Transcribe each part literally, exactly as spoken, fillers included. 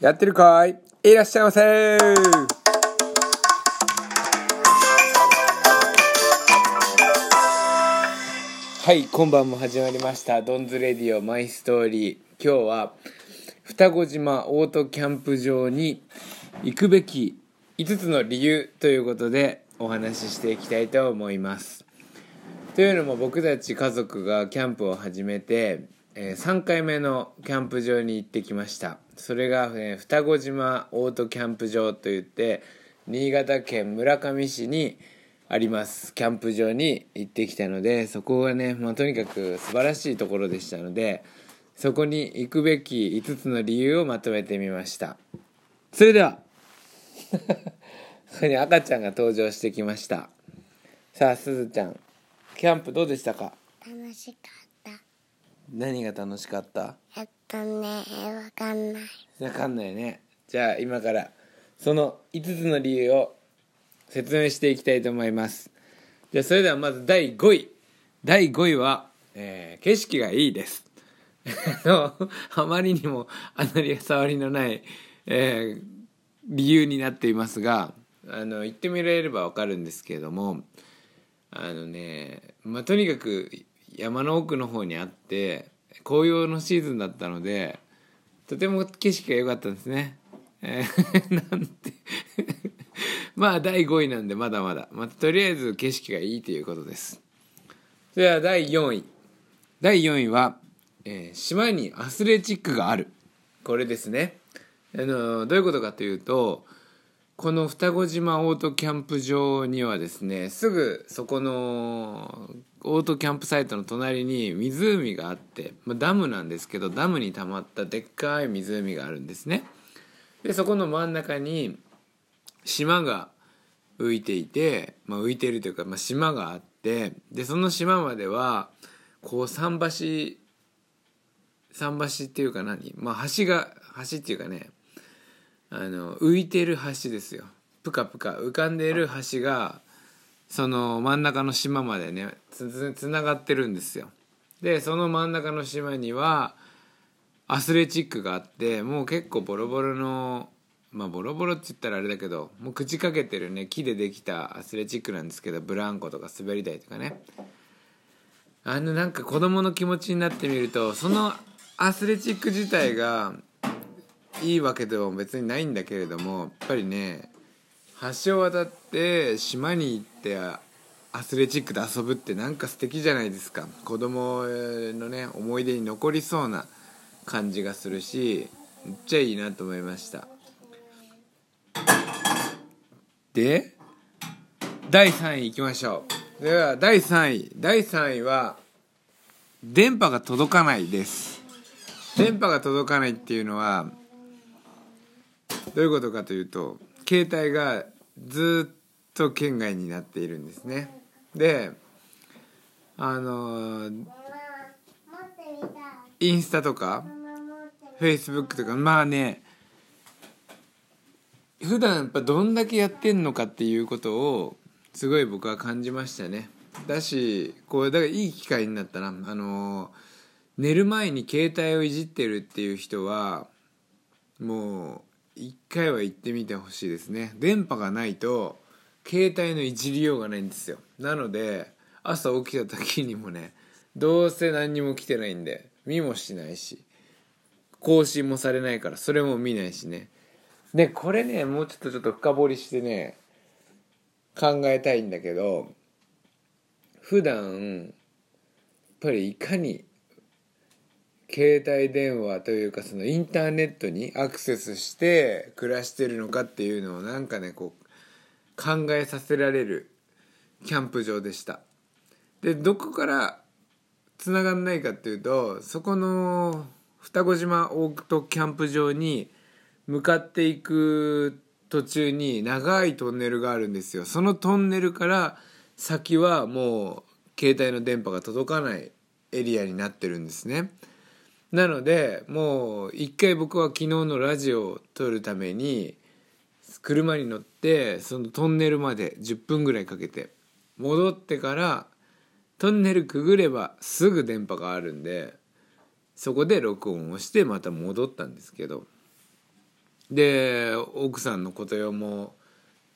やってるかい？いらっしゃいませ。はい、今晩も始まりましたドンズレディオマイストーリー。今日は双子島オートキャンプ場に行くべきいつつの理由ということでお話ししていきたいと思います。というのも僕たち家族がキャンプを始めてさんかいめのキャンプ場に行ってきました。それが、ね、双子島オートキャンプ場といって新潟県村上市にありますキャンプ場に行ってきたので、そこがね、まあ、とにかく素晴らしいところでしたので、そこに行くべきいつつの理由をまとめてみました。それではここに赤ちゃんが登場してきました。さあ、すずちゃん、キャンプどうでしたか？楽しかった。何が楽しかった？えっとね、わかんない。わかんないね。じゃあ今からそのいつつの理由を説明していきたいと思います。じゃあそれではまずだいごい。だいごいは、えー、景色がいいです。あまりにも当たり障りのない、えー、理由になっていますが、あの言ってみられればわかるんですけれども、あのね、まあ、とにかく山の奥の方にあって紅葉のシーズンだったのでとても景色が良かったんですね、えー、なんてまあだいごいなんでまだまだ、まあ、とりあえず景色がいいということです。それはだいよんい。だいよんいは、えー、島にアスレチックがある。これですね、あのどういうことかというと、この双子島オートキャンプ場にはですね、すぐそこのオートキャンプサイトの隣に湖があって、まあ、ダムなんですけど、ダムに溜まったでっかい湖があるんですね。で、そこの真ん中に島が浮いていて、まあ、浮いてるというか、まあ、島があって、でその島まではこう桟橋桟橋っていうか何、まあ、橋が橋っていうかね、あの浮いてる橋ですよ。ぷかぷか浮かんでいる橋がその真ん中の島までね つ, つながってるんですよ。でその真ん中の島にはアスレチックがあって、もう結構ボロボロの、まあボロボロって言ったらあれだけど、もう朽ちかけてるね、木でできたアスレチックなんですけど、ブランコとか滑り台とかね、あのなんか子供の気持ちになってみると、そのアスレチック自体がいいわけでは別にないんだけれども、やっぱりね、橋を渡って島に行ってアスレチックで遊ぶってなんか素敵じゃないですか。子供のね、思い出に残りそうな感じがするし、めっちゃいいなと思いました。でだいさんい行きましょう。ではだいさんい。だいさんいは電波が届かないです。電波が届かないっていうのはどういうことかというと、携帯がずっと圏外になっているんですね。で、あのインスタとかフェイスブックとか、まあね、普段やっぱどんだけやってんのかっていうことをすごい僕は感じましたね。だし、こうだからいい機会になったな。あの寝る前に携帯をいじってるっていう人はもう一回は行ってみてほしいですね。電波がないと携帯のいじりようがないんですよ。なので朝起きた時にもね、どうせ何にも来てないんで見もしないし、更新もされないからそれも見ないしね。でこれね、もうちょっとちょっと深掘りしてね、考えたいんだけど、普段やっぱりいかに携帯電話というかそのインターネットにアクセスして暮らしてるのかっていうのをなんかね、こう考えさせられるキャンプ場でした。でどこからつながんないかっていうと、そこの双子島オートキャンプ場に向かっていく途中に長いトンネルがあるんですよ。そのトンネルから先はもう携帯の電波が届かないエリアになってるんですね。なのでもう一回僕は昨日のラジオを撮るために車に乗ってそのトンネルまでじゅっぷんぐらいかけて戻ってから、トンネルくぐればすぐ電波があるんで、そこで録音をしてまた戻ったんですけど、で奥さんのことよも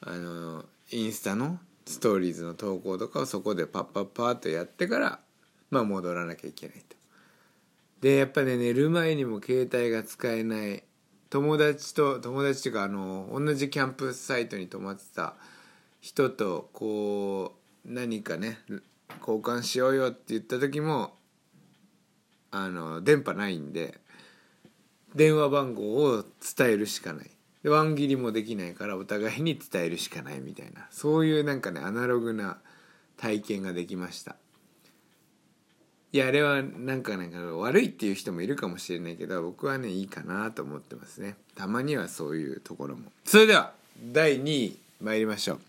あのインスタのストーリーズの投稿とかをそこでパッパッパーっとやってから、まあ、戻らなきゃいけないと。でやっぱね寝る前にも携帯が使えない、友達と友達というかあの同じキャンプサイトに泊まってた人とこう何かね交換しようよって言った時もあの電波ないんで電話番号を伝えるしかない。でワン切りもできないからお互いに伝えるしかないみたいな、そういうなんかねアナログな体験ができました。いやあれはなんかなんか悪いっていう人もいるかもしれないけど、僕はねいいかなと思ってますね。たまにはそういうところも。それではだいにい参りましょう。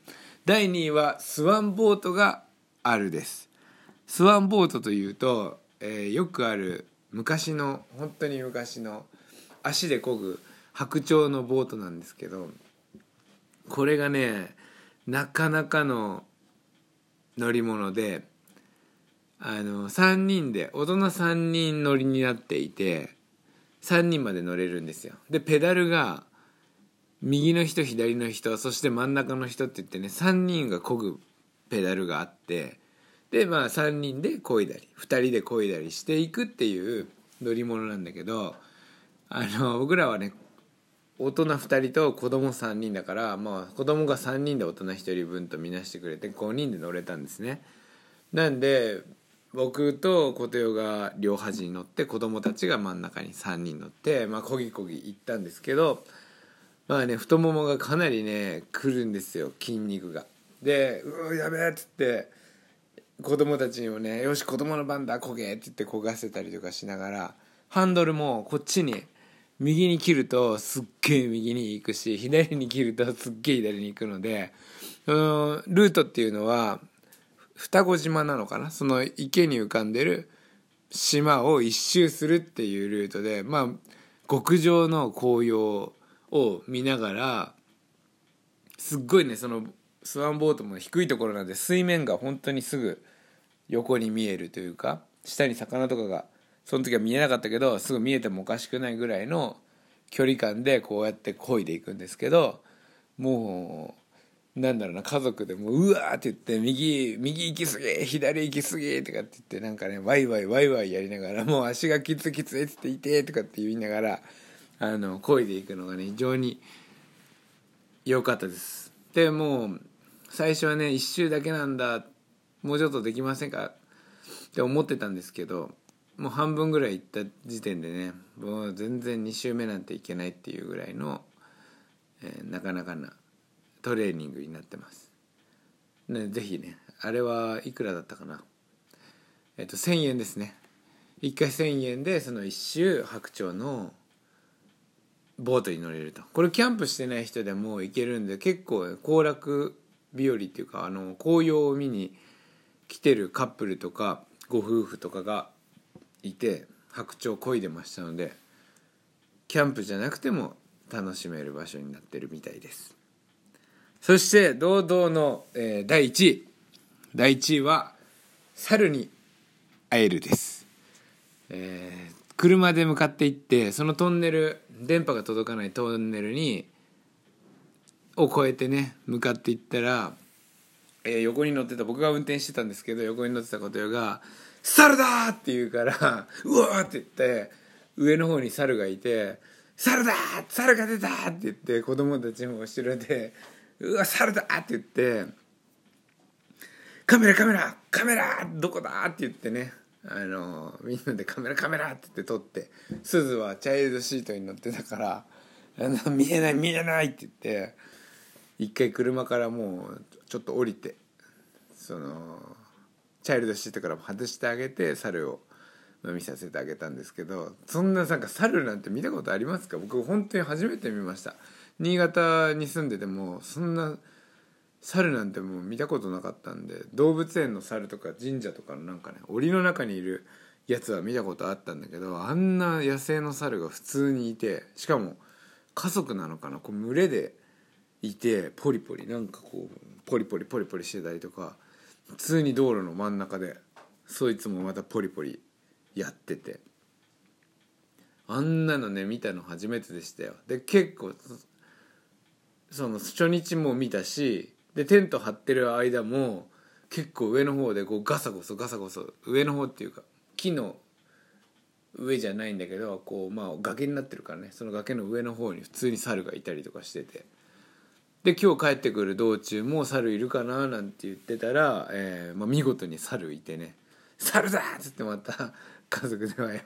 だいにいはスワンボートがあるです。スワンボートというと、えー、よくある昔の本当に昔の足で漕ぐ白鳥のボートなんですけど、これがねなかなかの乗り物で、あのさんにんで大人さんにん乗りになっていてさんにんまで乗れるんですよ。でペダルが右の人左の人そして真ん中の人って言ってねさんにんが漕ぐペダルがあって、でまあさんにんで漕いだりふたりで漕いだりしていくっていう乗り物なんだけど、あの僕らはね大人ふたりと子供さんにんだから、まあ、子供がさんにんで大人ひとりぶんとみなしてくれてごにんで乗れたんですね。なんで僕と小手代が両端に乗って子供たちが真ん中にさんにん乗って、まあ、こぎこぎ行ったんですけど、まあね太ももがかなりねくるんですよ、筋肉が。でうーやべえっつって子供たちにもねよし子供の番だこげって言ってこがせたりとかしながら、ハンドルもこっちに右に切るとすっげえ右に行くし左に切るとすっげえ左に行くので、そのルートっていうのは双子島なのかな、その池に浮かんでる島を一周するっていうルートで、まあ極上の紅葉を見ながら、すっごいねそのスワンボートも低いところなんで水面が本当にすぐ横に見えるというか、下に魚とかがその時は見えなかったけどすぐ見えてもおかしくないぐらいの距離感でこうやって漕いでいくんですけど、もうなんだろうな家族でもううわーって言って右右行きすぎ左行きすぎとかって言ってなんかねワイワイワイワイやりながら、もう足がきつきついって言っていてとかって言いながらあの漕いでいくのがね非常に良かったです。でもう最初はね一周だけなんだもうちょっとできませんかって思ってたんですけど、もう半分ぐらい行った時点でねもう全然に周目なんていけないっていうぐらいの、えー、なかなかなトレーニングになってます、ね、ぜひねあれはいくらだったかな、えっとせんえんですね。いっかいせんえんでそのいっ周白鳥のボートに乗れると。これキャンプしてない人でも行けるんで結構行楽日和っていうか、あの紅葉を見に来てるカップルとかご夫婦とかがいて白鳥漕いでましたので、キャンプじゃなくても楽しめる場所になってるみたいです。そして堂々の、えー、だいいちいだいいちいは猿に会えるです、えー、車で向かっていってそのトンネル電波が届かないトンネルにを越えてね向かっていったら、えー、横に乗ってた僕が運転してたんですけど横に乗ってた小手代が猿だって言うからうわーって言って上の方に猿がいて猿だー猿が出たーって言って子供たちも後ろでうわ猿だーって言ってカメラカメラカメラどこだーって言ってね、あのー、みんなでカメラカメラって言って撮って、すずはチャイルドシートに乗ってたからあの見えない見えないって言って一回車からもうちょっと降りてそのチャイルドシートからも外してあげて猿を見させてあげたんですけど、そんななんか猿なんて見たことありますか？僕本当に初めて見ました。新潟に住んでてもそんな猿なんてもう見たことなかったんで、動物園の猿とか神社とかのなんかね檻の中にいるやつは見たことあったんだけど、あんな野生の猿が普通にいて、しかも家族なのかなこう群れでいてポリポリなんかこうポリポリポリポリしてたりとか、普通に道路の真ん中でそいつもまたポリポリやってて、あんなのね見たの初めてでしたよ。で結構その初日も見たし、でテント張ってる間も結構上の方でこうガサゴソガサゴソ、上の方っていうか木の上じゃないんだけど、こうまあ崖になってるからね、その崖の上の方に普通に猿がいたりとかしてて、で今日帰ってくる道中も猿いるかななんて言ってたら、えーまあ、見事に猿いてね、猿だっつってまた家族でワイワイ、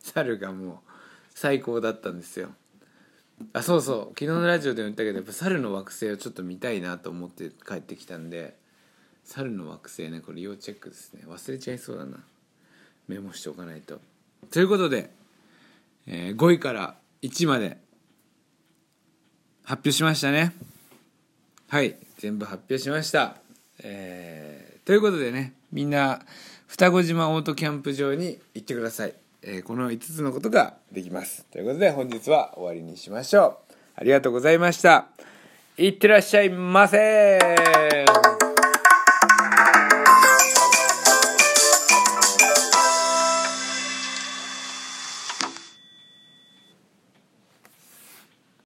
猿がもう最高だったんですよ。あ、そうそう、昨日のラジオでも言ったけど、やっぱ猿の惑星をちょっと見たいなと思って帰ってきたんで、猿の惑星ね、これ要チェックですね。忘れちゃいそうだな、メモしておかないと。ということで、えー、ごいからいちいまで発表しましたね。はい、全部発表しました、えー、ということでね、みんな双子島オートキャンプ場に行ってください、えー、このいつつのことができますということで、本日は終わりにしましょう。ありがとうございました。いってらっしゃいませ。